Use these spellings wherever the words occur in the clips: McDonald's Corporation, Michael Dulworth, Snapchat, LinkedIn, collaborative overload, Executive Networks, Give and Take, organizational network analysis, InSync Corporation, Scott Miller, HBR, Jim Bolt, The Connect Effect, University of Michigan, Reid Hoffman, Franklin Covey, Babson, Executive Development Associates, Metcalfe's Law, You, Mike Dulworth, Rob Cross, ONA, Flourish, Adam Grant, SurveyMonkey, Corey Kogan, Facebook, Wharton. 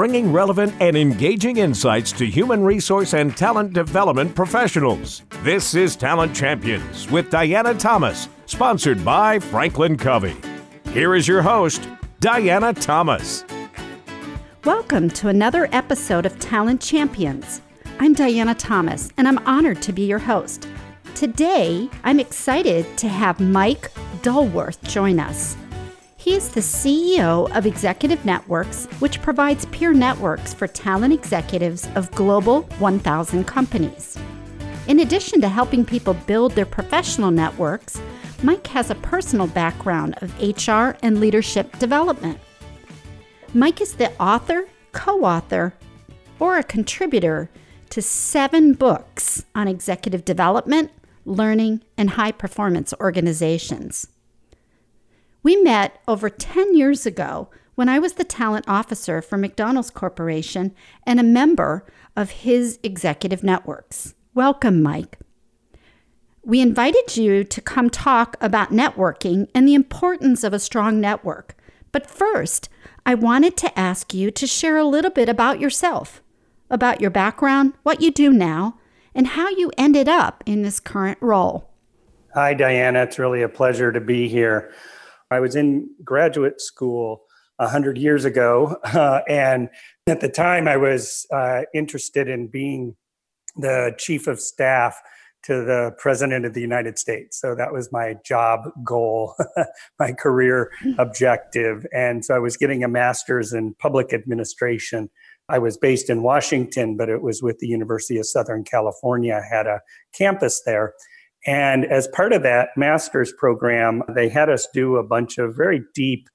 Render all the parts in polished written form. bringing relevant and engaging insights to human resource and talent development professionals. This is Talent Champions with Diana Thomas, sponsored by Franklin Covey. Here is your host, Diana Thomas. Welcome to another episode of Talent Champions. I'm Diana Thomas, and I'm honored to be your host. Today, I'm excited to have Mike Dulworth join us. He is the CEO of Executive Networks, which provides peer networks for talent executives of global 1,000 companies. In addition to helping people build their professional networks, Mike has a personal background of HR and leadership development. Mike is the author, co-author, or a contributor to 7 books on executive development, learning, and high-performance organizations. We met over 10 years ago when I was the talent officer for McDonald's Corporation and a member of his Executive Networks. Welcome, Mike. We invited you to come talk about networking and the importance of a strong network. But first, I wanted to ask you to share a little bit about yourself, about your background, what you do now, and how you ended up in this current role. Hi, Diana. It's really a pleasure to be here. I was in graduate school 100 years ago, and at the time I was interested in being the chief of staff to the President of the United States. So that was my job goal, my career objective. And so I was getting a master's in public administration. I was based in Washington, but it was with the University of Southern California. I had a campus there. And as part of that master's program, they had us do a bunch of very deep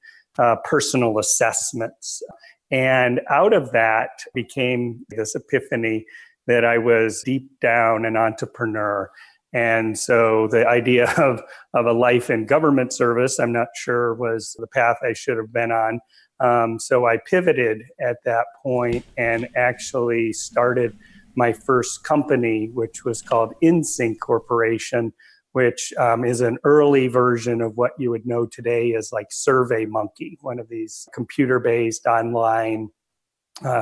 personal assessments. And out of that became this epiphany that I was deep down an entrepreneur. And so the idea of a life in government service, I'm not sure was the path I should have been on. So I pivoted at that point and actually started my first company, which was called InSync Corporation, which is an early version of what you would know today as like SurveyMonkey, one of these computer-based online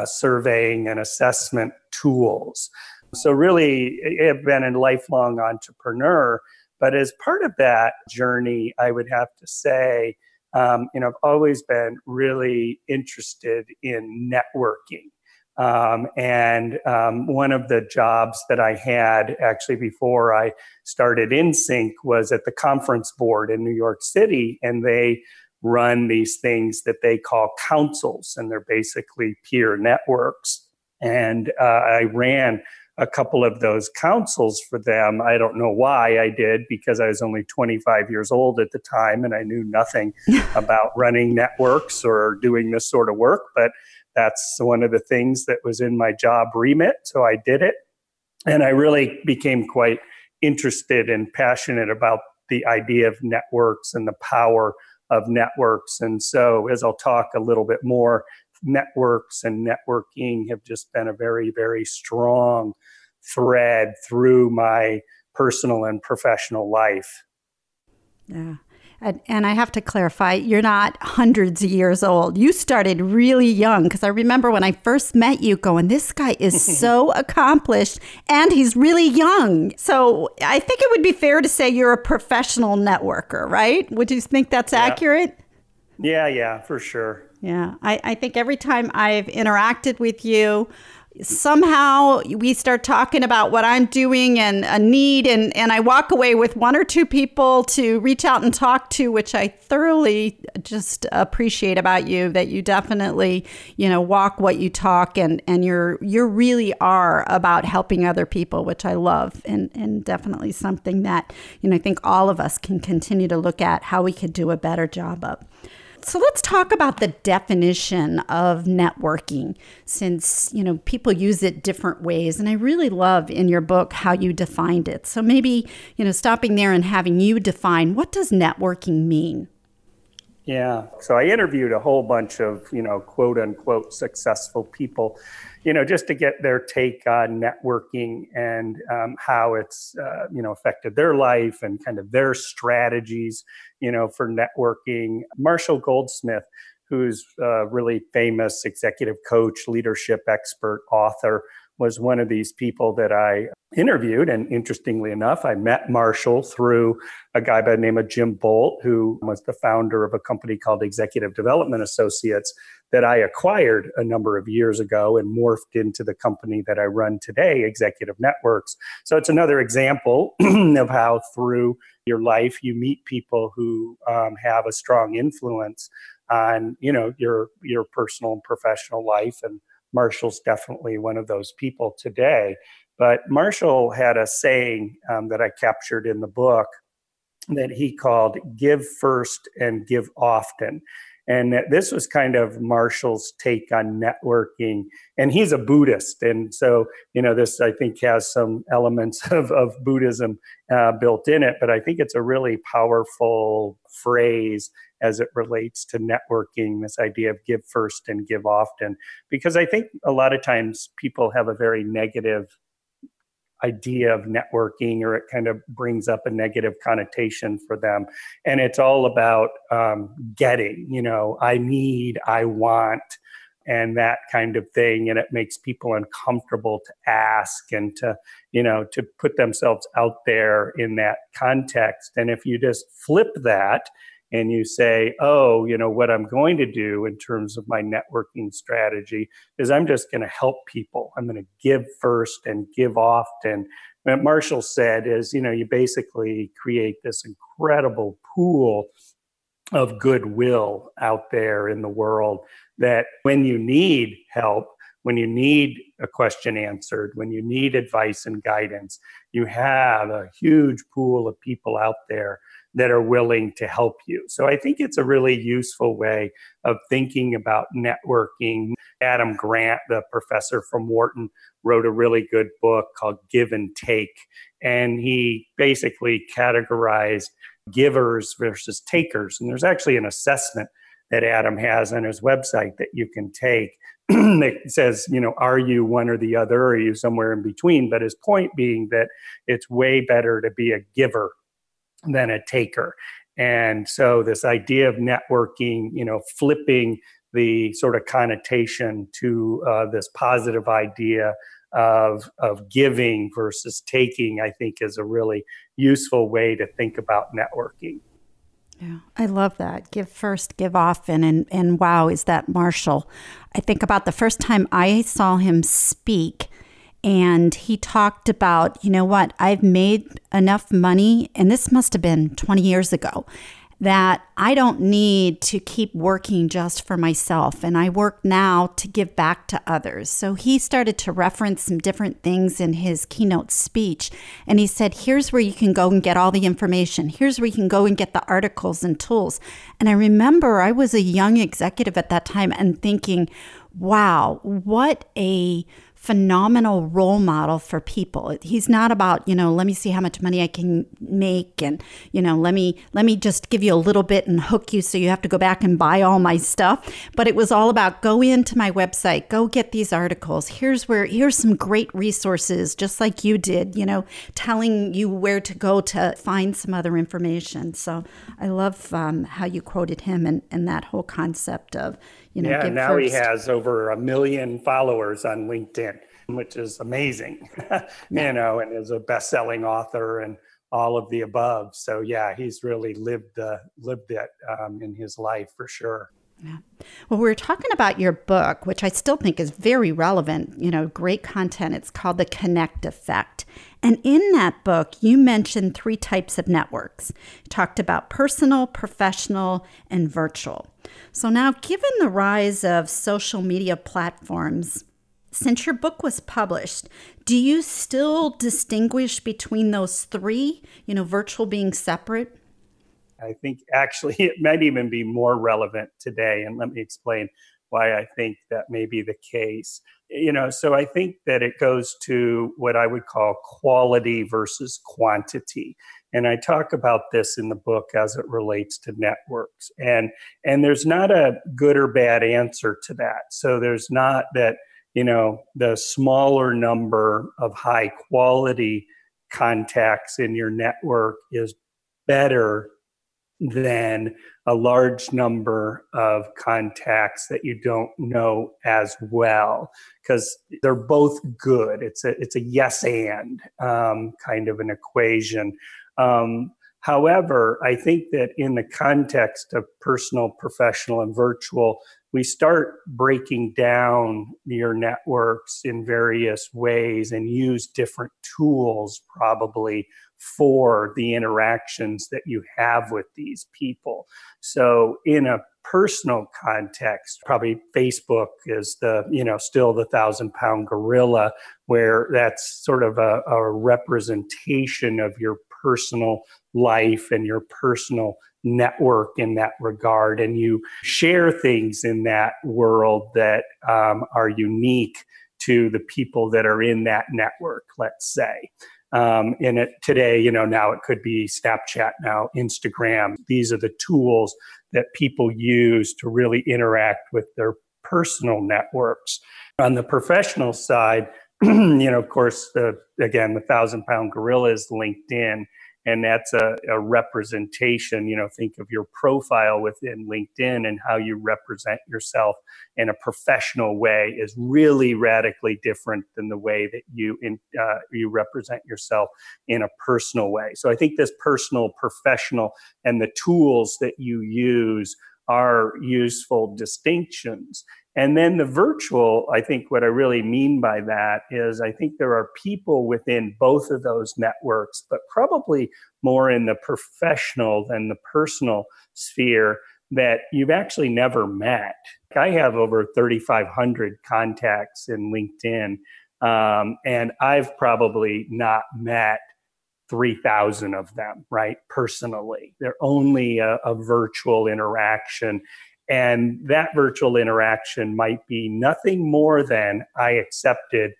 surveying and assessment tools. So really, I've been a lifelong entrepreneur. But as part of that journey, I would have to say, I've always been really interested in networking. One of the jobs that I had actually before I started InSync was at the Conference Board in New York City, and they run these things that they call councils, and they're basically peer networks. And I ran a couple of those councils for them. I don't know why I did, because I was only 25 years old at the time, and I knew nothing about running networks or doing this sort of work, but that's one of the things that was in my job remit, so I did it. And I really became quite interested and passionate about the idea of networks and the power of networks. And so, as I'll talk a little bit more, networks and networking have just been a very, very strong thread through my personal and professional life. Yeah. And I have to clarify, you're not hundreds of years old. You started really young, because I remember when I first met you going, this guy is so accomplished and he's really young. So I think it would be fair to say you're a professional networker, right? Would you think that's accurate? Yeah, for sure. Yeah, I think every time I've interacted with you, somehow we start talking about what I'm doing and a need, and I walk away with one or two people to reach out and talk to, which I thoroughly just appreciate about you, that you definitely, walk what you talk, and you really are about helping other people, which I love, and definitely something that, I think all of us can continue to look at how we could do a better job of. So let's talk about the definition of networking, since, people use it different ways. And I really love in your book how you defined it. So maybe, stopping there and having you define, what does networking mean? Yeah. So I interviewed a whole bunch of, quote unquote, successful people, just to get their take on networking and how it's, affected their life and kind of their strategies, for networking. Marshall Goldsmith who's a really famous executive coach, leadership expert, author, was one of these people that I interviewed. And interestingly enough, I met Marshall through a guy by the name of Jim Bolt, who was the founder of a company called Executive Development Associates that I acquired a number of years ago and morphed into the company that I run today, Executive Networks. So it's another example of how through your life, you meet people who have a strong influence on, you know, your personal and professional life. And Marshall's definitely one of those people today. But Marshall had a saying that I captured in the book that he called give first and give often. And this was kind of Marshall's take on networking. And he's a Buddhist. And so, you know, this, I think, has some elements of Buddhism built in it. But I think it's a really powerful phrase as it relates to networking, this idea of give first and give often. Because I think a lot of times people have a very negative idea of networking, or it kind of brings up a negative connotation for them. And it's all about getting, you know, I need, I want, and that kind of thing. And it makes people uncomfortable to ask and to, you know, to put themselves out there in that context. And if you just flip that and you say, oh, you know, what I'm going to do in terms of my networking strategy is I'm just going to help people. I'm going to give first and give often. And what Marshall said is, you know, you basically create this incredible pool of goodwill out there in the world that when you need help, when you need a question answered, when you need advice and guidance, you have a huge pool of people out there that are willing to help you. So I think it's a really useful way of thinking about networking. Adam Grant, the professor from Wharton, wrote a really good book called Give and Take. And he basically categorized givers versus takers. And there's actually an assessment that Adam has on his website that you can take that says, you know, are you one or the other? Or are you somewhere in between? But his point being that it's way better to be a giver than a taker. And so this idea of networking, you know, flipping the sort of connotation to this positive idea of giving versus taking, I think is a really useful way to think about networking. Yeah, I love that. Give first, give often. And wow, is that Marshall? I think about the first time I saw him speak. And he talked about, you know what, I've made enough money, and this must have been 20 years ago, that I don't need to keep working just for myself. And I work now to give back to others. So he started to reference some different things in his keynote speech. And he said, here's where you can go and get all the information. Here's where you can go and get the articles and tools. And I remember I was a young executive at that time and thinking, wow, what a phenomenal role model for people. He's not about, you know, let me see how much money I can make and, you know, let me just give you a little bit and hook you so you have to go back and buy all my stuff. But it was all about go into my website, go get these articles. Here's some great resources, just like you did, you know, telling you where to go to find some other information. So I love how you quoted him and that whole concept of, you know, yeah, now first. He has over 1 million followers on LinkedIn, which is amazing, you know, and is a best-selling author and all of the above. So yeah, he's really lived it in his life for sure. Yeah. Well, we were talking about your book, which I still think is very relevant, you know, great content. It's called The Connect Effect. And in that book, you mentioned 3 types of networks. You talked about personal, professional, and virtual. So now, given the rise of social media platforms, since your book was published, do you still distinguish between those 3, you know, virtual being separate? I think actually it might even be more relevant today. And let me explain why I think that may be the case. You know, so I think that it goes to what I would call quality versus quantity. And I talk about this in the book as it relates to networks. And there's not a good or bad answer to that. So there's not that, you know, the smaller number of high quality contacts in your network is better than a large number of contacts that you don't know as well, because they're both good. It's a yes and kind of an equation. However, I think that in the context of personal, professional, and virtual, we start breaking down your networks in various ways and use different tools probably for the interactions that you have with these people. So in a personal context, probably Facebook is the, still the 1,000-pound gorilla, where that's sort of a representation of your personal life and your personal network in that regard. And you share things in that world that are unique to the people that are in that network, let's say. Today, now it could be Snapchat, now Instagram. These are the tools that people use to really interact with their personal networks. On the professional side, of course, the 1,000-pound gorilla is LinkedIn. And that's a representation, think of your profile within LinkedIn, and how you represent yourself in a professional way is really radically different than the way that you represent yourself in a personal way. So I think this personal, professional, and the tools that you use are useful distinctions. And then the virtual, I think what I really mean by that is I think there are people within both of those networks, but probably more in the professional than the personal sphere, that you've actually never met. I have over 3,500 contacts in LinkedIn, and I've probably not met 3,000 of them, right? Personally, they're only a virtual interaction. And that virtual interaction might be nothing more than I accepted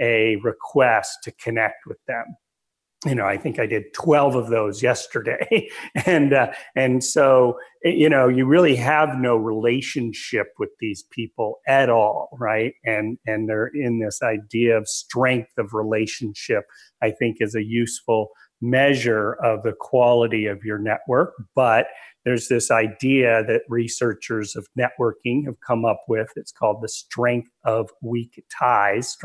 a request to connect with them. I think I did 12 of those yesterday. And so, you really have no relationship with these people at all, right? And they're in this idea of strength of relationship, I think, is a useful measure of the quality of your network. But there's this idea that researchers of networking have come up with. It's called the strength of weak ties.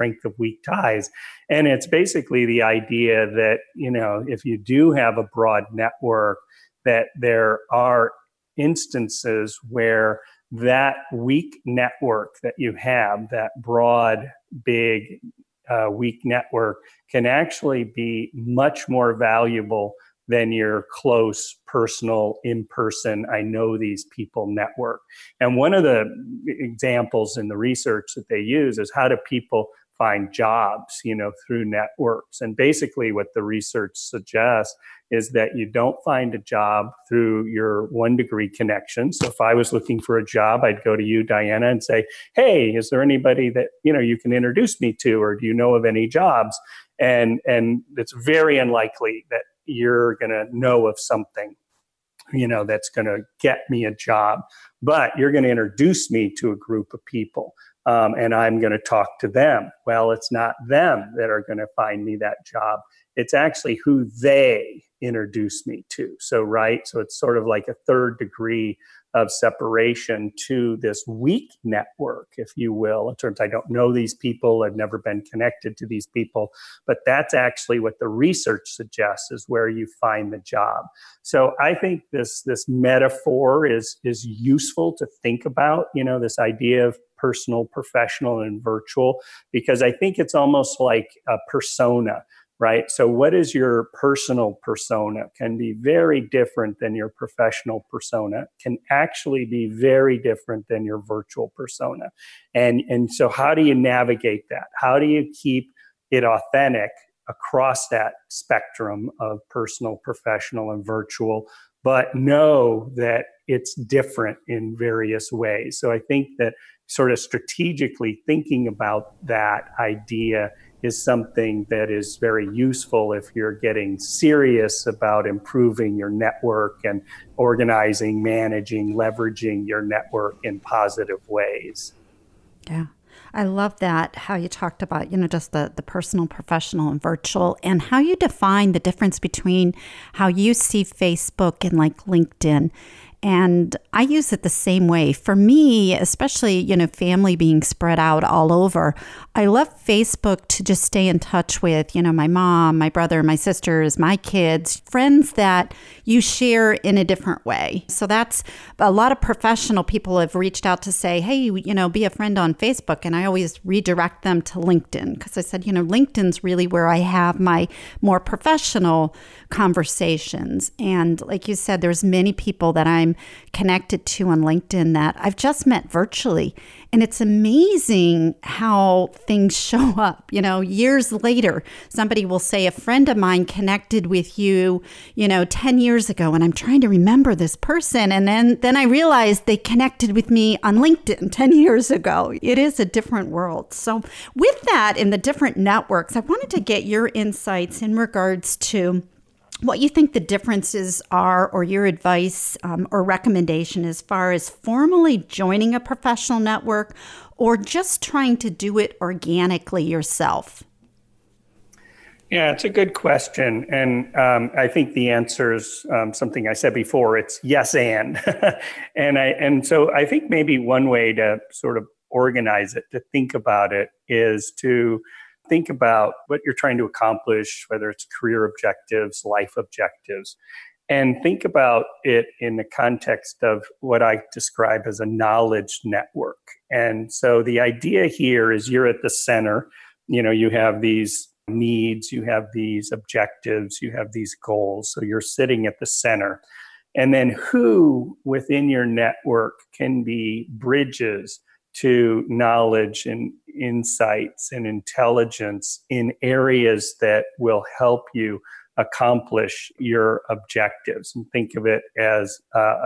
And it's basically the idea that, if you do have a broad network, that there are instances where that weak network that you have, that broad, big, weak network, can actually be much more valuable than your close, personal, in-person, I know these people network. And one of the examples in the research that they use is, how do people find jobs, through networks? And basically what the research suggests is that you don't find a job through your 1-degree connection. So if I was looking for a job, I'd go to you, Diana, and say, hey, is there anybody that, you can introduce me to, or do you know of any jobs? And it's very unlikely that you're going to know of something, that's going to get me a job, but you're going to introduce me to a group of people. And I'm going to talk to them. Well, it's not them that are going to find me that job. It's actually who they introduce me to. So, right. So it's sort of like a 3rd degree of separation to this weak network, if you will, in terms of, I don't know these people, I've never been connected to these people, but that's actually what the research suggests is where you find the job. So I think this metaphor is useful to think about, this idea of personal, professional, and virtual, because I think it's almost like a persona, right? So what is your personal persona can be very different than your professional persona, can actually be very different than your virtual persona. And so how do you navigate that? How do you keep it authentic across that spectrum of personal, professional, and virtual, but know that it's different in various ways? So I think that sort of strategically thinking about that idea is something that is very useful if you're getting serious about improving your network and organizing, managing, leveraging your network in positive ways. Yeah. I love that, how you talked about, you know, just the personal, professional, and virtual, and how you define the difference between how you see Facebook and like LinkedIn. And I use it the same way. For me, especially, you know, family being spread out all over, I love Facebook to just stay in touch with, you know, my mom, my brother, my sisters, my kids, friends that you share in a different way. So that's a lot of professional people have reached out to say, hey, you know, be a friend on Facebook. And I always redirect them to LinkedIn because I said, you know, LinkedIn's really where I have my more professional conversations. And like you said, there's many people that I'm connected to on LinkedIn that I've just met virtually. And it's amazing how things show up, you know, years later. Somebody will say, a friend of mine connected with you, you know, 10 years ago, and I'm trying to remember this person. And then I realized they connected with me on LinkedIn 10 years ago. It is a different world. So with that, in the different networks, I wanted to get your insights in regards to what you think the differences are, or your advice or recommendation as far as formally joining a professional network or just trying to do it organically yourself? Yeah, it's a good question. And I think the answer is something I said before, it's yes and. And so I think maybe one way to sort of organize it, to think about it, is to think about what you're trying to accomplish, whether it's career objectives, life objectives, and think about it in the context of what I describe as a knowledge network. And so the idea here is you're at the center, you know, you have these needs, you have these objectives, you have these goals. So you're sitting at the center. And then who within your network can be bridges to knowledge and insights and intelligence in areas that will help you accomplish your objectives. And think of it as,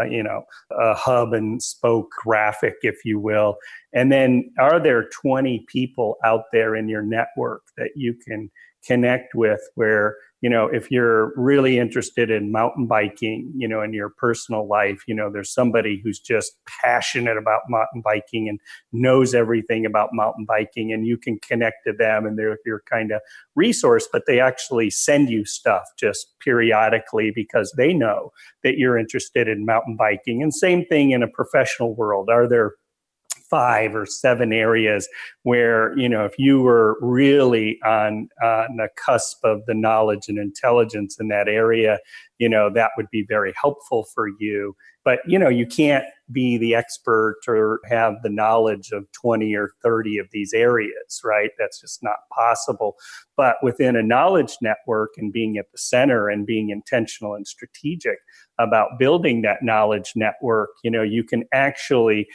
you know, a hub and spoke graphic, if you will. And then are there 20 people out there in your network that you can connect with where, you know, if you're really interested in mountain biking, you know, in your personal life, you know, there's somebody who's just passionate about mountain biking and knows everything about mountain biking, and you can connect to them and they're your kind of resource, but they actually send you stuff just periodically because they know that you're interested in mountain biking. And same thing in a professional world. Are there 5 or 7 areas where, you know, if you were really on the cusp of the knowledge and intelligence in that area, you know, that would be very helpful for you. But, you know, you can't be the expert or have the knowledge of 20 or 30 of these areas, right? That's just not possible. But within a knowledge network and being at the center and being intentional and strategic about building that knowledge network, you know, you can actually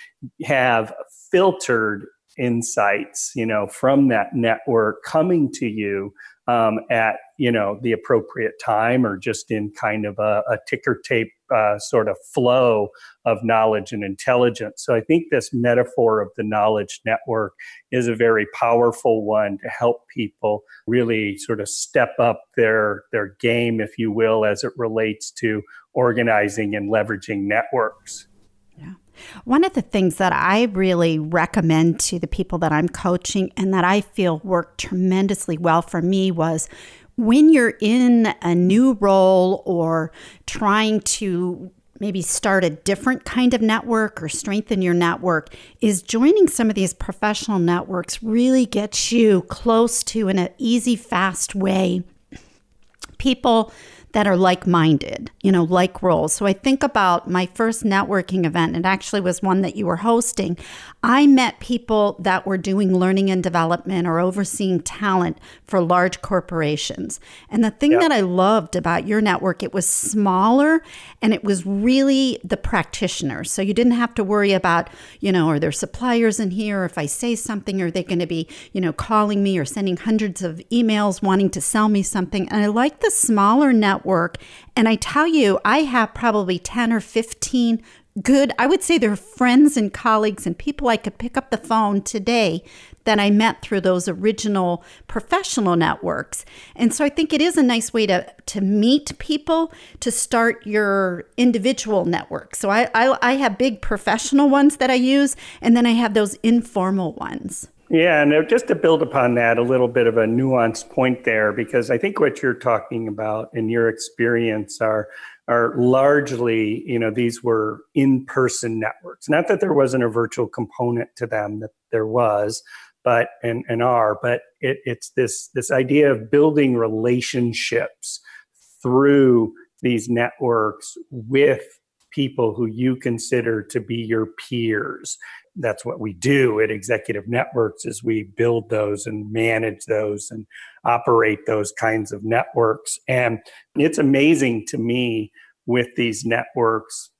have filtered insights, you know, from that network coming to you at, you know, the appropriate time, or just in kind of a ticker tape sort of flow of knowledge and intelligence. So I think this metaphor of the knowledge network is a very powerful one to help people really sort of step up their game, if you will, as it relates to organizing and leveraging networks. Yeah. One of the things that I really recommend to the people that I'm coaching and that I feel worked tremendously well for me was, when you're in a new role or trying to maybe start a different kind of network or strengthen your network, is joining some of these professional networks really gets you close to, in an easy, fast way, people that are like-minded, you know, like roles. So I think about my first networking event, and it actually was one that you were hosting. I met people that were doing learning and development or overseeing talent for large corporations. And the thing that I loved about your network, it was smaller and it was really the practitioners. So you didn't have to worry about, you know, are there suppliers in here? Or if I say something, are they going to be, you know, calling me or sending hundreds of emails wanting to sell me something? And I like the smaller network. And I tell you, I have probably 10 or 15 good, I would say they're friends and colleagues and people I could pick up the phone today that I met through those original professional networks. And so I think it is a nice way to meet people, to start your individual network. So I have big professional ones that I use, and then I have those informal ones. Yeah, and just to build upon that, a little bit of a nuanced point there, because I think what you're talking about in your experience are largely, you know, these were in-person networks. Not that there wasn't a virtual component to them, that there was, but it's this idea of building relationships through these networks with people who you consider to be your peers. That's what we do at Executive Networks, is we build those and manage those and operate those kinds of networks. And it's amazing to me with these networks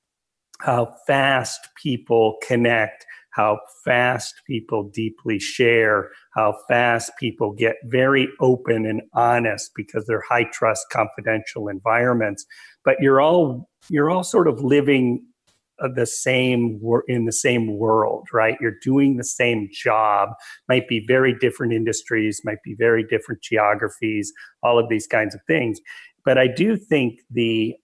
how fast people connect, how fast people deeply share, how fast people get very open and honest because they're high trust, confidential environments. But you're all sort of living in the same world, right? You're doing the same job, might be very different industries, might be very different geographies, all of these kinds of things. But I do think the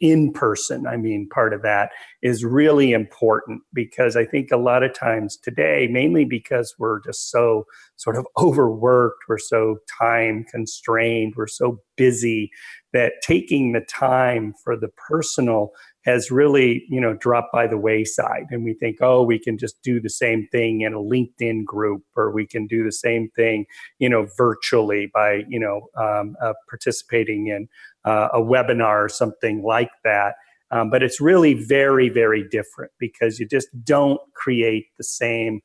in-person part of that is really important, because I think a lot of times today, mainly because we're just so sort of overworked, we're so time constrained, we're so busy, that taking the time for the personal has really, you know, dropped by the wayside. And we think, oh, we can just do the same thing in a LinkedIn group, or we can do the same thing, you know, virtually by, you know, participating in a webinar or something like that. But it's really very, very different, because you just don't create the same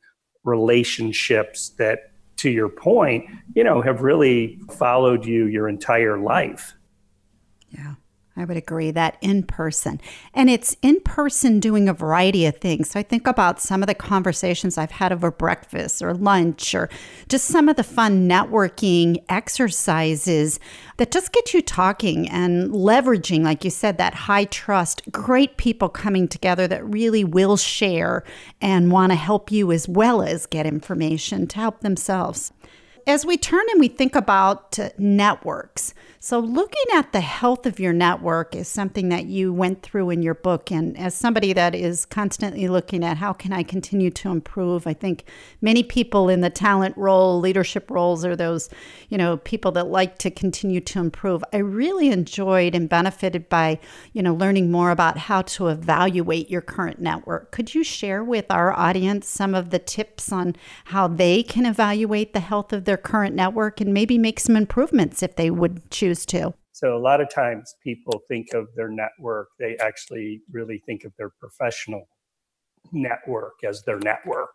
relationships that, to your point, you know, have really followed you your entire life. Yeah. I would agree that in person. And it's in person doing a variety of things. So I think about some of the conversations I've had over breakfast or lunch, or just some of the fun networking exercises that just get you talking and leveraging, like you said, that high trust, great people coming together that really will share and want to help you as well as get information to help themselves. As we turn and we think about networks, so looking at the health of your network is something that you went through in your book. And as somebody that is constantly looking at how can I continue to improve, I think many people in the talent role, leadership roles, are those, you know, people that like to continue to improve. I really enjoyed and benefited by, you know, learning more about how to evaluate your current network. Could you share with our audience some of the tips on how they can evaluate the health of their current network and maybe make some improvements if they would choose to? So a lot of times people think of their network, they actually really think of their professional network as their network.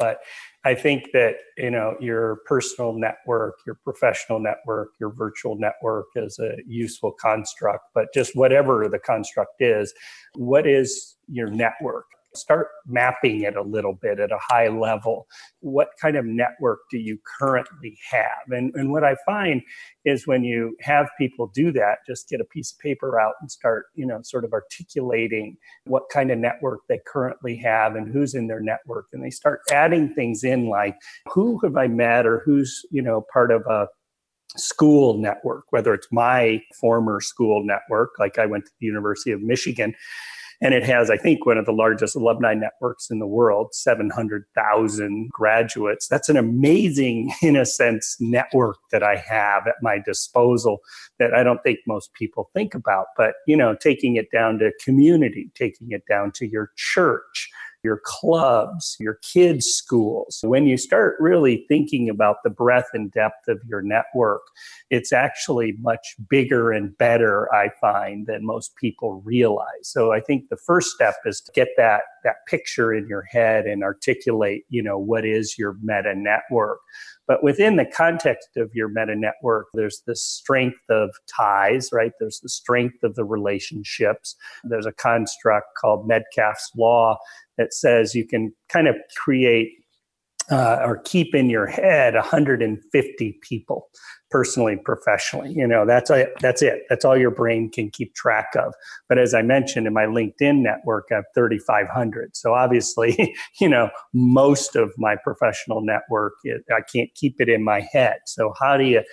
But I think that, you know, your personal network, your professional network, your virtual network is a useful construct, but just whatever the construct is, what is your network? Start mapping it a little bit at a high level. What kind of network do you currently have? And what I find is when you have people do that, just get a piece of paper out and start, you know, sort of articulating what kind of network they currently have and who's in their network. And they start adding things in, like, who have I met, or who's, you know, part of a school network, whether it's my former school network, like I went to the University of Michigan. And it has, I think, one of the largest alumni networks in the world, 700,000 graduates. That's an amazing, in a sense, network that I have at my disposal that I don't think most people think about. But, you know, taking it down to community, taking it down to your church, your clubs, your kids' schools. When you start really thinking about the breadth and depth of your network, it's actually much bigger and better, I find, than most people realize. So I think the first step is to get that picture in your head and articulate, you know, what is your meta network. But within the context of your meta network, there's the strength of ties, right? There's the strength of the relationships. There's a construct called Metcalfe's Law that says you can kind of create or keep in your head 150 people. personally and professionally. You know, that's it. That's all your brain can keep track of. But as I mentioned, in my LinkedIn network, I have 3,500. So obviously, you know, most of my professional network, I can't keep it in my head. So how do you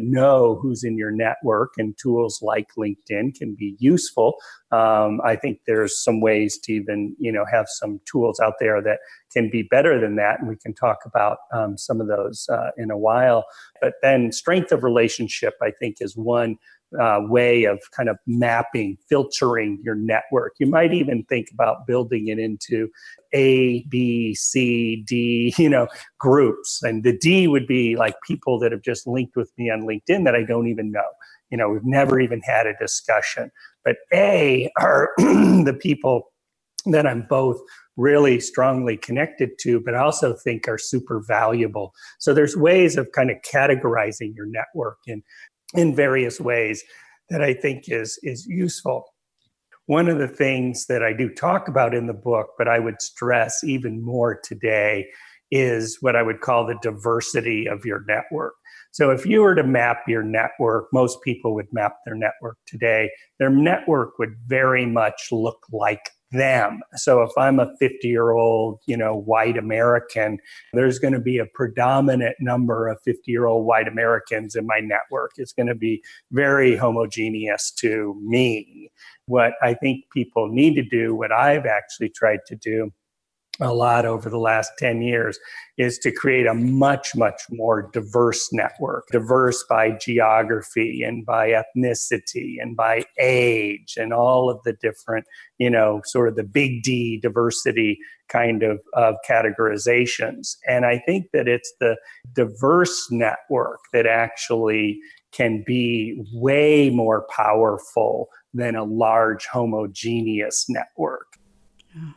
know who's in your network? And tools like LinkedIn can be useful. I think there's some ways to even, you know, have some tools out there that can be better than that. And we can talk about some of those in a while. But then strength of relationship, I think, is one way of kind of mapping, filtering your network. You might even think about building it into A, B, C, D, you know, groups. And the D would be like people that have just linked with me on LinkedIn that I don't even know. You know, we've never even had a discussion. But A are the people that I'm both really strongly connected to, but I also think are super valuable. So there's ways of kind of categorizing your network in various ways that I think is useful. One of the things that I do talk about in the book, but I would stress even more today, is what I would call the diversity of your network. So if you were to map your network, most people would map their network today. Their network would very much look like them. So if I'm a 50-year-old, you know, white American, there's going to be a predominant number of 50-year-old white Americans in my network. It's going to be very homogeneous to me. What I think people need to do, what I've actually tried to do a lot over the last 10 years, is to create a much, much more diverse network, diverse by geography and by ethnicity and by age and all of the different, you know, sort of the big D diversity kind of categorizations. And I think that it's the diverse network that actually can be way more powerful than a large homogeneous network. Yeah.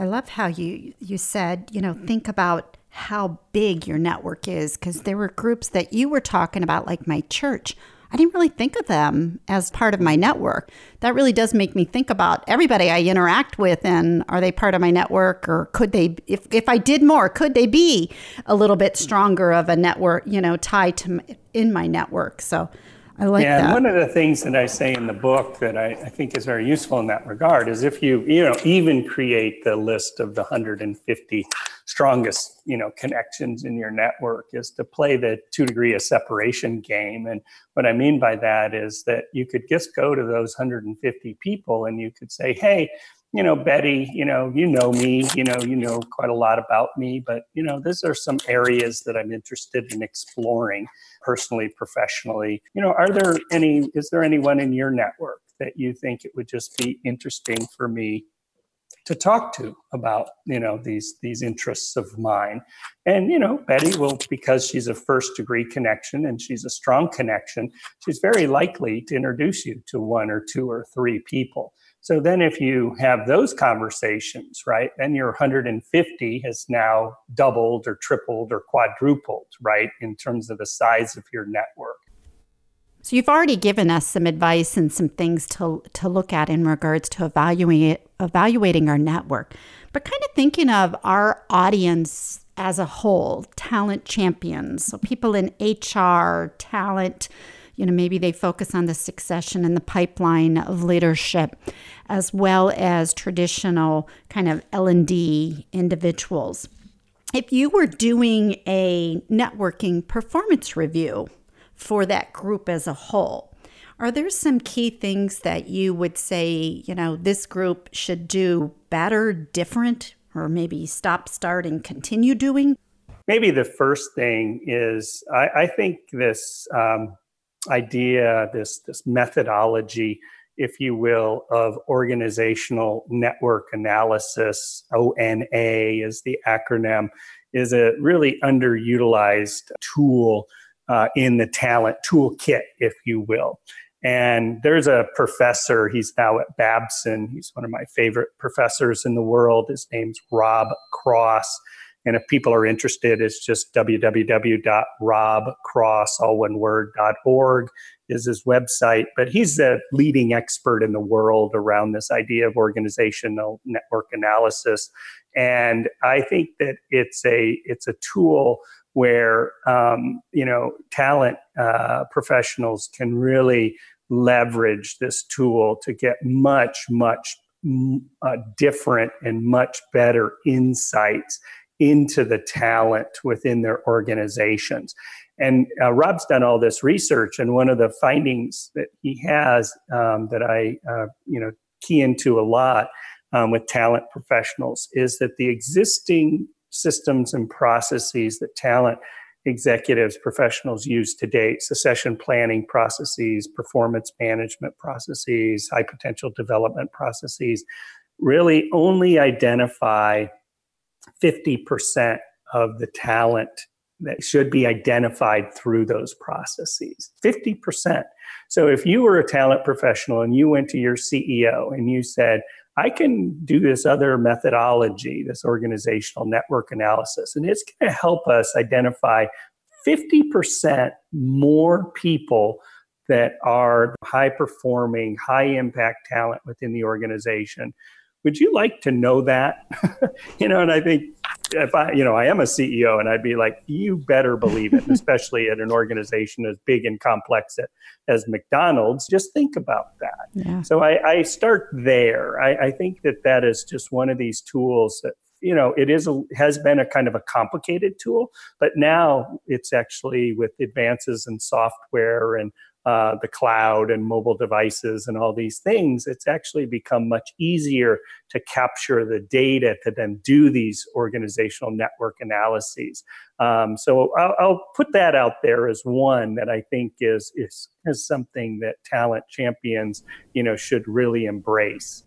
I love how you said, you know, think about how big your network is, because there were groups that you were talking about, like my church. I didn't really think of them as part of my network. That really does make me think about everybody I interact with, and are they part of my network, or could they, if I did more, could they be a little bit stronger of a network, you know, tied to in my network? So I like that. And one of the things that I say in the book that I think is very useful in that regard is if you know, even create the list of the 150 strongest, you know, connections in your network, is to play the 2 degree of separation game. And what I mean by that is that you could just go to those 150 people and you could say, hey, you know, Betty, you know me, you know quite a lot about me, but, you know, these are some areas that I'm interested in exploring personally, professionally. You know, is there anyone in your network that you think it would just be interesting for me to talk to about, you know, these interests of mine? And, you know, Betty will, because she's a first degree connection and she's a strong connection, she's very likely to introduce you to 1 or 2 or 3 people. So then if you have those conversations, right, then your 150 has now doubled or tripled or quadrupled, right, in terms of the size of your network. So you've already given us some advice and some things to look at in regards to evaluating our network. But kind of thinking of our audience as a whole, talent champions, so people in HR, talent, you know, maybe they focus on the succession and the pipeline of leadership, as well as traditional kind of L&D individuals. If you were doing a networking performance review for that group as a whole, are there some key things that you would say, you know, this group should do better, different, or maybe stop, start, and continue doing? Maybe the first thing is, I think this idea, this methodology, if you will, of organizational network analysis, ONA is the acronym, is a really underutilized tool in the talent toolkit, if you will. And there's a professor, he's now at Babson, he's one of my favorite professors in the world, his name's Rob Cross. And if people are interested, it's just www.robcross.org is his website. But he's the leading expert in the world around this idea of organizational network analysis. And I think that it's a tool where talent professionals can really leverage this tool to get much different and much better insights into the talent within their organizations. And Rob's done all this research, and one of the findings that he has that I key into a lot with talent professionals is that the existing systems and processes that talent executives, professionals use to date, succession planning processes, performance management processes, high potential development processes, really only identify 50% of the talent that should be identified through those processes, 50%. So if you were a talent professional and you went to your CEO and you said, I can do this other methodology, this organizational network analysis, and it's going to help us identify 50% more people that are high-performing, high-impact talent within the organization. Would you like to know that? And I think if I am a CEO, and I'd be like, you better believe it, especially at an organization as big and complex as McDonald's. Just think about that. Yeah. So I start there. I think that is just one of these tools that, it has been a kind of a complicated tool, but now it's actually, with advances in software and the cloud and mobile devices and all these things, it's actually become much easier to capture the data to then do these organizational network analyses. So I'll put that out there as one that I think is something that talent champions, should really embrace.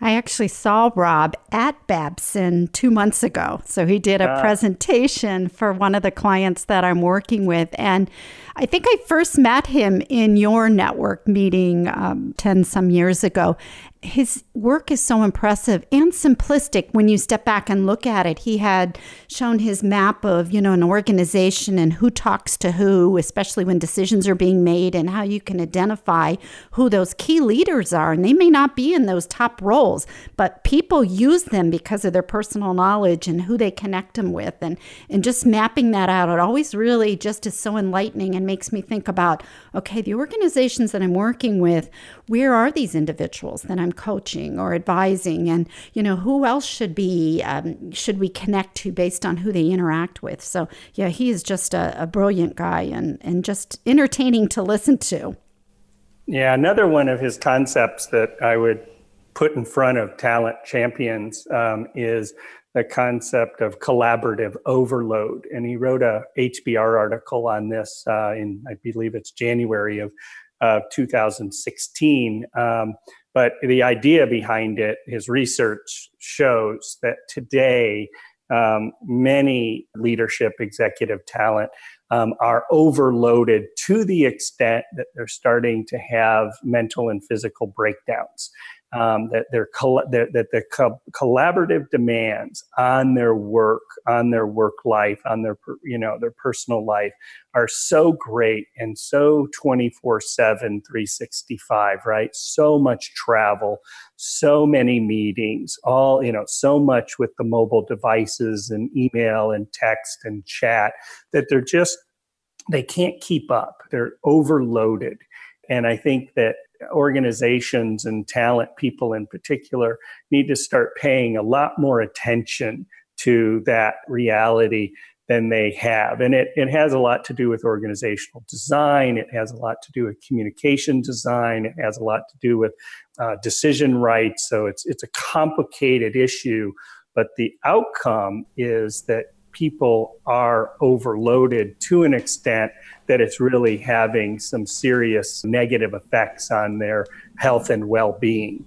I actually saw Rob at Babson 2 months ago. So he did a presentation for one of the clients that I'm working with. And I think I first met him in your network meeting 10 some years ago. His work is so impressive and simplistic when you step back and look at it. He had shown his map of, an organization and who talks to who, especially when decisions are being made, and how you can identify who those key leaders are. And they may not be in those top roles, but people use them because of their personal knowledge and who they connect them with. And just mapping that out, it always really just is so enlightening and makes me think about, okay, the organizations that I'm working with, where are these individuals that I'm coaching or advising, and who else should we connect to based on who they interact with. So yeah, he is just a brilliant guy and just entertaining to listen to. Yeah, another one of his concepts that I would put in front of talent champions is the concept of collaborative overload. And he wrote a HBR article on this in, I believe it's January of 2016. But the idea behind it, his research shows that today, many leadership executive talent are overloaded to the extent that they're starting to have mental and physical breakdowns, that the collaborative demands on their work, on their work life, on their personal life are so great and so 24/7, 365, right? So much travel, so many meetings, all, so much with the mobile devices and email and text and chat that they can't keep up. They're overloaded. And I think that organizations and talent people in particular need to start paying a lot more attention to that reality than they have. And it has a lot to do with organizational design. It has a lot to do with communication design. It has a lot to do with decision rights. So it's a complicated issue, but the outcome is that people are overloaded to an extent that it's really having some serious negative effects on their health and well-being.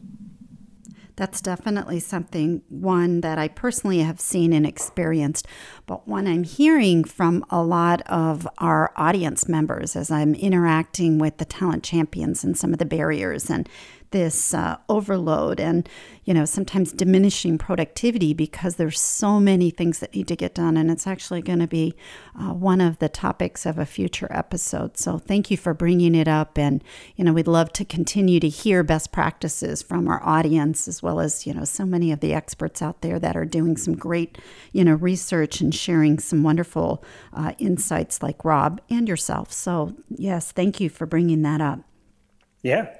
That's definitely something, one that I personally have seen and experienced, but one I'm hearing from a lot of our audience members as I'm interacting with the talent champions and some of the barriers. And this overload and, you know, sometimes diminishing productivity because there's so many things that need to get done. And it's actually going to be one of the topics of a future episode. So thank you for bringing it up. And, you know, we'd love to continue to hear best practices from our audience, as well as, you know, so many of the experts out there that are doing some great, you know, research and sharing some wonderful insights like Rob and yourself. So yes, thank you for bringing that up. Yeah.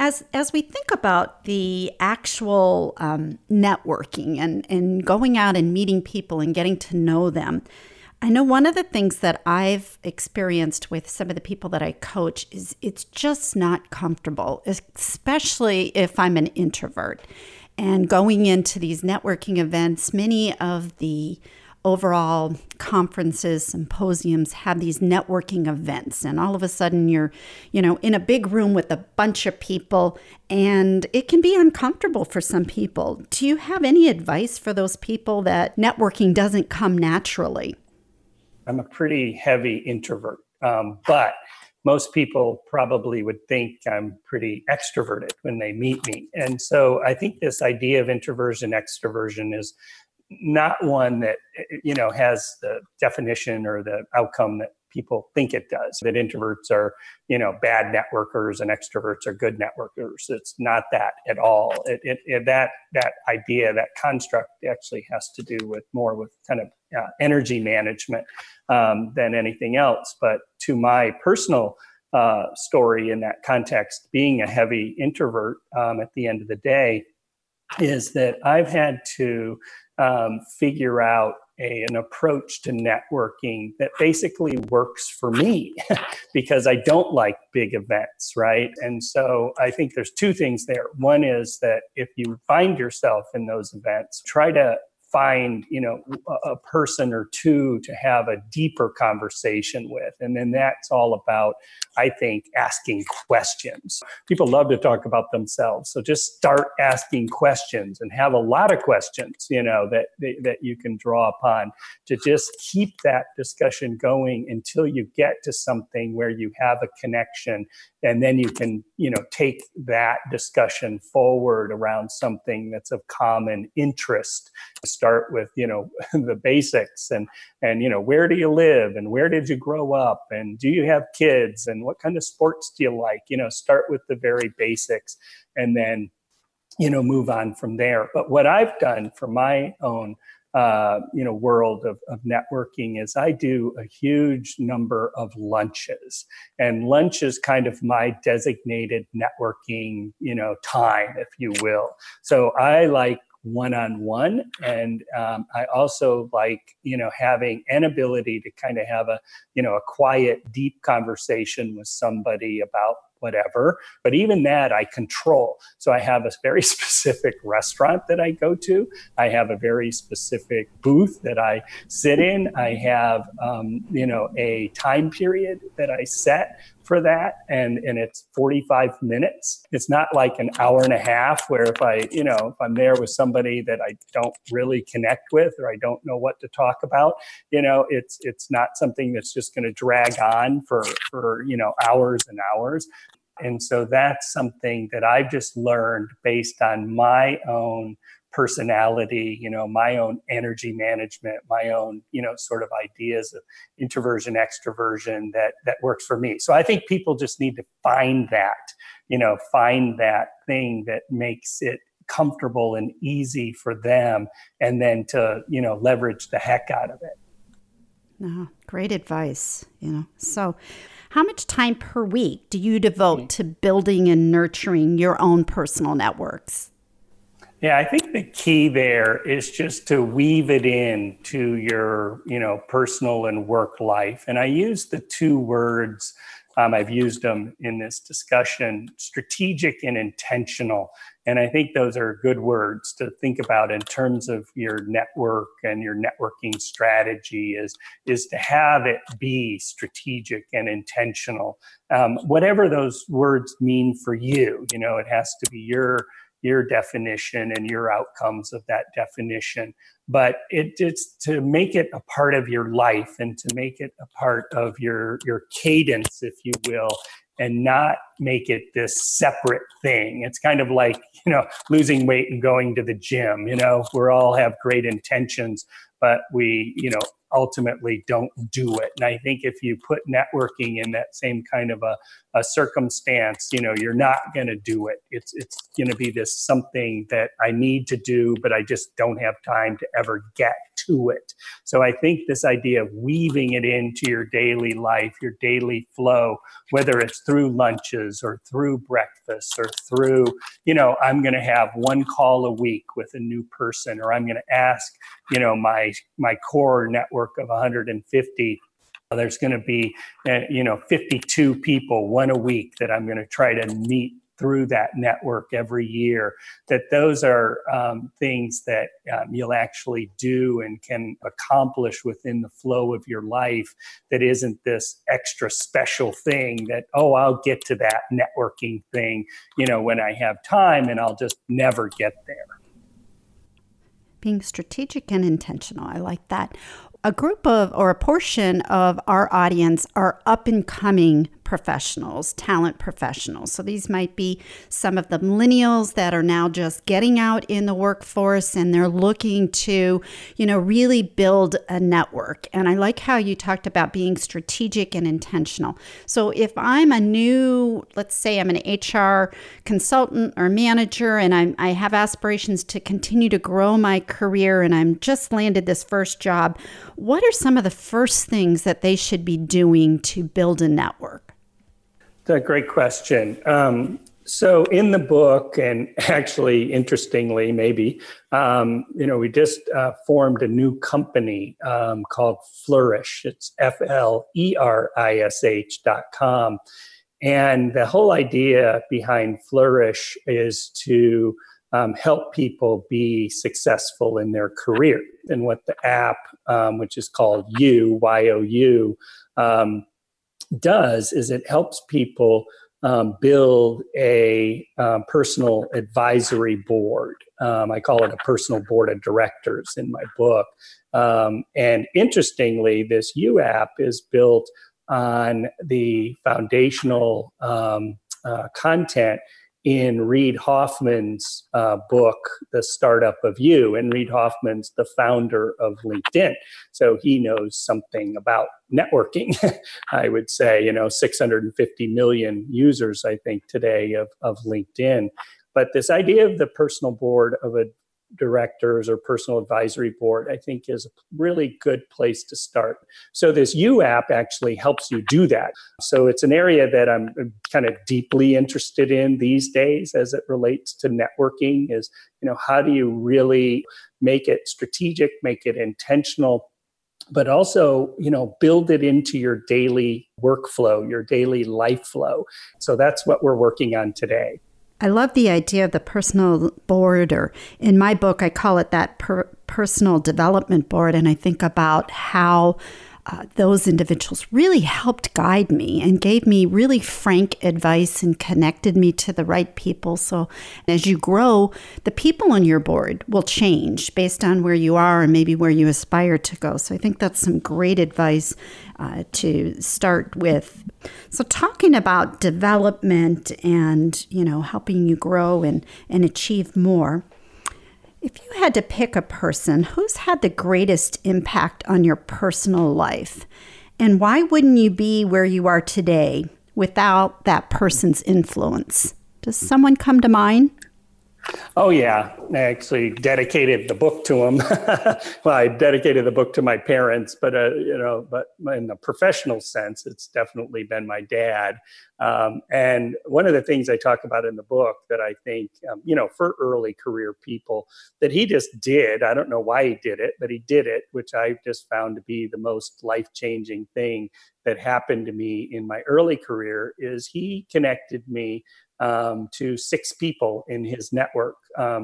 As we think about the actual networking and going out and meeting people and getting to know them, I know one of the things that I've experienced with some of the people that I coach is it's just not comfortable, especially if I'm an introvert. And going into these networking events, many of the overall conferences, symposiums have these networking events, and all of a sudden you're, you know, in a big room with a bunch of people, and it can be uncomfortable for some people. Do you have any advice for those people that networking doesn't come naturally? I'm a pretty heavy introvert, but most people probably would think I'm pretty extroverted when they meet me. And so I think this idea of introversion, extroversion is not one that, you know, has the definition or the outcome that people think it does, that introverts are, you know, bad networkers and extroverts are good networkers. It's not that at all. That idea, that construct actually has to do with more with kind of energy management than anything else. But to my personal story in that context, being a heavy introvert at the end of the day, is that I've had to figure out an approach to networking that basically works for me because I don't like big events, right? And so I think there's two things there. One is that if you find yourself in those events, try to find, you know, a person or two to have a deeper conversation with. And then that's all about, I think, asking questions. People love to talk about themselves. So just start asking questions and have a lot of questions, you know, that you can draw upon to just keep that discussion going until you get to something where you have a connection. And then you can, you know, take that discussion forward around something that's of common interest. Start with, you know, the basics and, you know, where do you live and where did you grow up and do you have kids and what kind of sports do you like? You know, start with the very basics and then, you know, move on from there. But what I've done for my own world of networking is I do a huge number of lunches, and lunch is kind of my designated networking, you know, time, if you will. So I like one-on-one. And I also like, you know, having an ability to kind of have a, you know, a quiet, deep conversation with somebody about whatever. But even that I control. So I have a very specific restaurant that I go to. I have a very specific booth that I sit in. I have, a time period that I set for that. And it's 45 minutes. It's not like an hour and a half where if I'm there with somebody that I don't really connect with, or I don't know what to talk about, you know, it's not something that's just going to drag on for, you know, hours and hours. And so that's something that I've just learned based on my own personality, you know, my own energy management, my own, you know, sort of ideas of introversion, extroversion that works for me. So I think people just need to find that thing that makes it comfortable and easy for them, and then to, you know, leverage the heck out of it. No, great advice, you know. So how much time per week do you devote to building and nurturing your own personal networks? Yeah, I think the key there is just to weave it in to your, you know, personal and work life. And I use the two words, I've used them in this discussion, strategic and intentional. And I think those are good words to think about in terms of your network and your networking strategy is to have it be strategic and intentional. Whatever those words mean for you, you know, it has to be your definition and your outcomes of that definition. But it's to make it a part of your life and to make it a part of your cadence, if you will, and not make it this separate thing. It's kind of like, you know, losing weight and going to the gym. You know, we all have great intentions, but we, you know, ultimately don't do it. And I think if you put networking in that same kind of a circumstance, you know, you're not going to do it. It's going to be this something that I need to do, but I just don't have time to ever get to it. So I think this idea of weaving it into your daily life, your daily flow, whether it's through lunches or through breakfasts or through, you know, I'm going to have one call a week with a new person, or I'm going to ask, you know, my core network of 150, there's going to be, you know, 52 people, one a week that I'm going to try to meet through that network every year. That those are things that you'll actually do and can accomplish within the flow of your life, that isn't this extra special thing that, oh, I'll get to that networking thing, you know, when I have time, and I'll just never get there. Being strategic and intentional. I like that. A group of, or a portion of our audience are up and coming professionals, talent professionals. So these might be some of the millennials that are now just getting out in the workforce, and they're looking to, you know, really build a network. And I like how you talked about being strategic and intentional. So if I'm a new, let's say I'm an HR consultant or manager, and I have aspirations to continue to grow my career, and I'm just landed this first job, what are some of the first things that they should be doing to build a network? That's a great question. So in the book, and actually interestingly, maybe, you know, we just formed a new company called Flourish. It's FLERISH.com. And the whole idea behind Flourish is to help people be successful in their career. And what the app, which is called You, Y-O-U, does is it helps people build a personal advisory board. I call it a personal board of directors in my book. And interestingly, this You app is built on the foundational content in Reid Hoffman's book, The Startup of You, and Reid Hoffman's the founder of LinkedIn. So he knows something about networking, I would say, you know, 650 million users, I think, today of LinkedIn. But this idea of the personal board of directors or personal advisory board, I think, is a really good place to start. So this You app actually helps you do that. So it's an area that I'm kind of deeply interested in these days as it relates to networking is, you know, how do you really make it strategic, make it intentional, but also, you know, build it into your daily workflow, your daily life flow. So that's what we're working on today. I love the idea of the personal board, or in my book, I call it that personal development board. And I think about how those individuals really helped guide me and gave me really frank advice and connected me to the right people. So as you grow, the people on your board will change based on where you are and maybe where you aspire to go. So I think that's some great advice to start with. So talking about development and, you know, helping you grow and achieve more, if you had to pick a person, who's had the greatest impact on your personal life? And why wouldn't you be where you are today without that person's influence? Does someone come to mind? Oh, yeah. I actually dedicated the book to him. Well, I dedicated the book to my parents, but, you know, but in the professional sense, it's definitely been my dad. And one of the things I talk about in the book that I think, you know, for early career people that he just did, I don't know why he did it, but he did it, which I've just found to be the most life-changing thing that happened to me in my early career, is he connected me to 6 people in his network.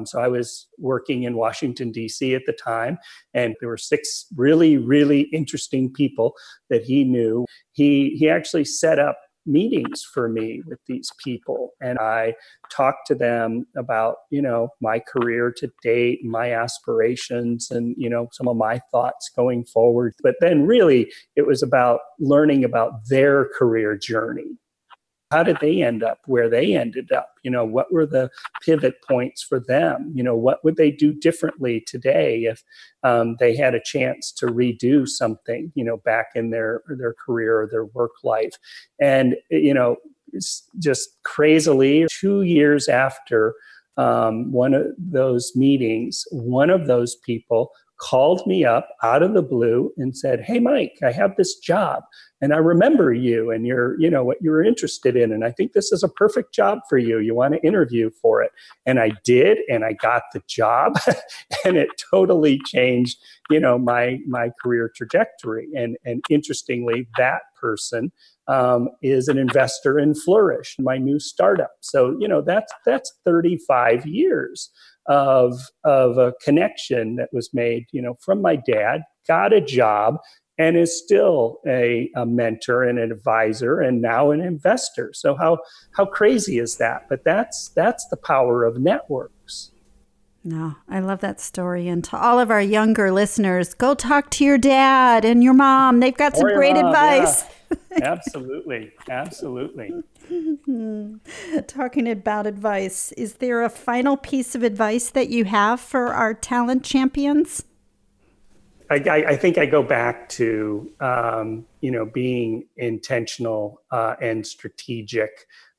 So I was working in Washington, D.C. at the time, and there were 6 really, really interesting people that he knew. He actually set up meetings for me with these people. And I talked to them about, you know, my career to date, my aspirations, and, you know, some of my thoughts going forward. But then really, it was about learning about their career journey. how did they end up where they ended up? You know, what were the pivot points for them? You know, what would they do differently today if they had a chance to redo something, you know, back in their career or their work life? And, you know, it's just crazily, 2 years after one of those meetings, one of those people called me up out of the blue and said, "Hey, Mike, I have this job and I remember you and you're, you know, what you were interested in. And I think this is a perfect job for you. You want to interview for it." And I did, and I got the job and it totally changed, you know, my career trajectory. And interestingly, that person is an investor in Flourish, my new startup. So, you know, that's 35 years of a connection that was made, you know, from my dad, got a job, and is still a mentor and an advisor and now an investor. So how crazy is that? But that's the power of networks. No, I love that story. And to all of our younger listeners, go talk to your dad and your mom. They've got some great advice. Yeah. Absolutely. Absolutely. Talking about advice, is there a final piece of advice that you have for our talent champions? I think I go back to, you know, being intentional and strategic,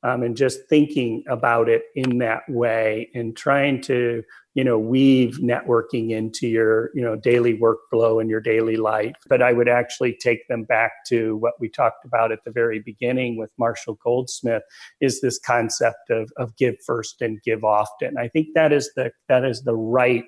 and just thinking about it in that way and trying to, you know, weave networking into your, you know, daily workflow and your daily life. But I would actually take them back to what we talked about at the very beginning with Marshall Goldsmith, is this concept of give first and give often. I think that is the right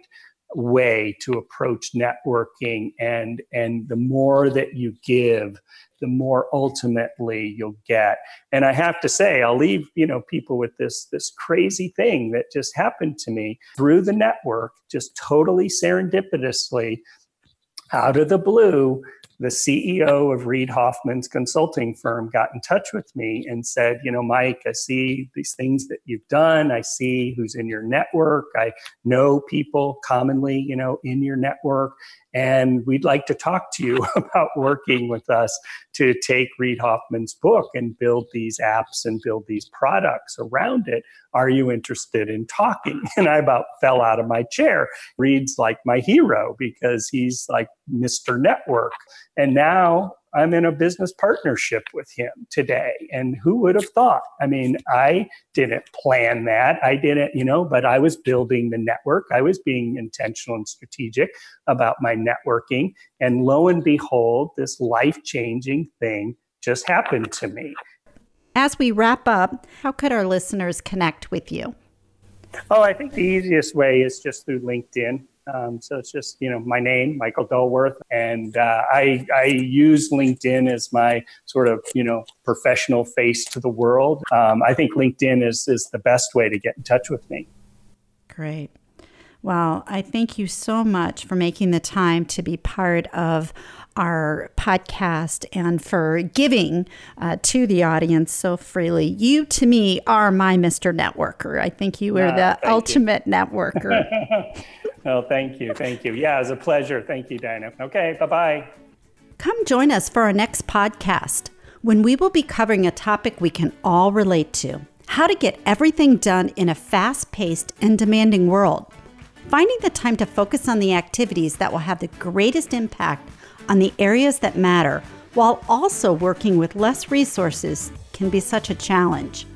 way to approach networking, and the more that you give, the more ultimately you'll get. And I have to say, I'll leave, you know, people with this crazy thing that just happened to me through the network, just totally serendipitously, out of the blue. The CEO of Reid Hoffman's consulting firm got in touch with me and said, "You know, Mike, I see these things that you've done. I see who's in your network. I know people commonly, you know, in your network. And we'd like to talk to you about working with us to take Reid Hoffman's book and build these apps and build these products around it. Are you interested in talking?" And I about fell out of my chair. Reid's like my hero because he's like Mr. Network. And now I'm in a business partnership with him today. And who would have thought? I mean, I didn't plan that. I didn't, you know, but I was building the network. I was being intentional and strategic about my networking. And lo and behold, this life-changing thing just happened to me. As we wrap up, how could our listeners connect with you? Oh, I think the easiest way is just through LinkedIn. So it's just, you know, my name, Michael Dulworth, and I use LinkedIn as my sort of, you know, professional face to the world. I think LinkedIn is the best way to get in touch with me. Great. Well, I thank you so much for making the time to be part of our podcast and for giving to the audience so freely. You, to me, are my Mr. Networker. I think you are the ultimate networker. Oh, thank you. Thank you. Yeah, it was a pleasure. Thank you, Diana. Okay, bye-bye. Come join us for our next podcast when we will be covering a topic we can all relate to: how to get everything done in a fast-paced and demanding world. Finding the time to focus on the activities that will have the greatest impact on the areas that matter while also working with less resources can be such a challenge.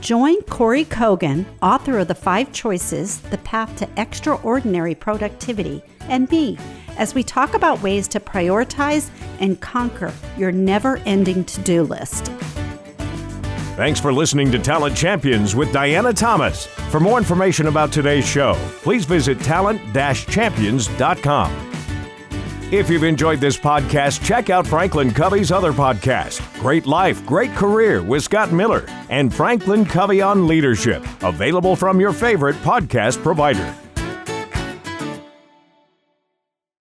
Join Corey Kogan, author of The 5 Choices, The Path to Extraordinary Productivity, and me, as we talk about ways to prioritize and conquer your never-ending to-do list. Thanks for listening to Talent Champions with Diana Thomas. For more information about today's show, please visit talent-champions.com. If you've enjoyed this podcast, check out Franklin Covey's other podcast, Great Life, Great Career with Scott Miller, and Franklin Covey on Leadership, available from your favorite podcast provider.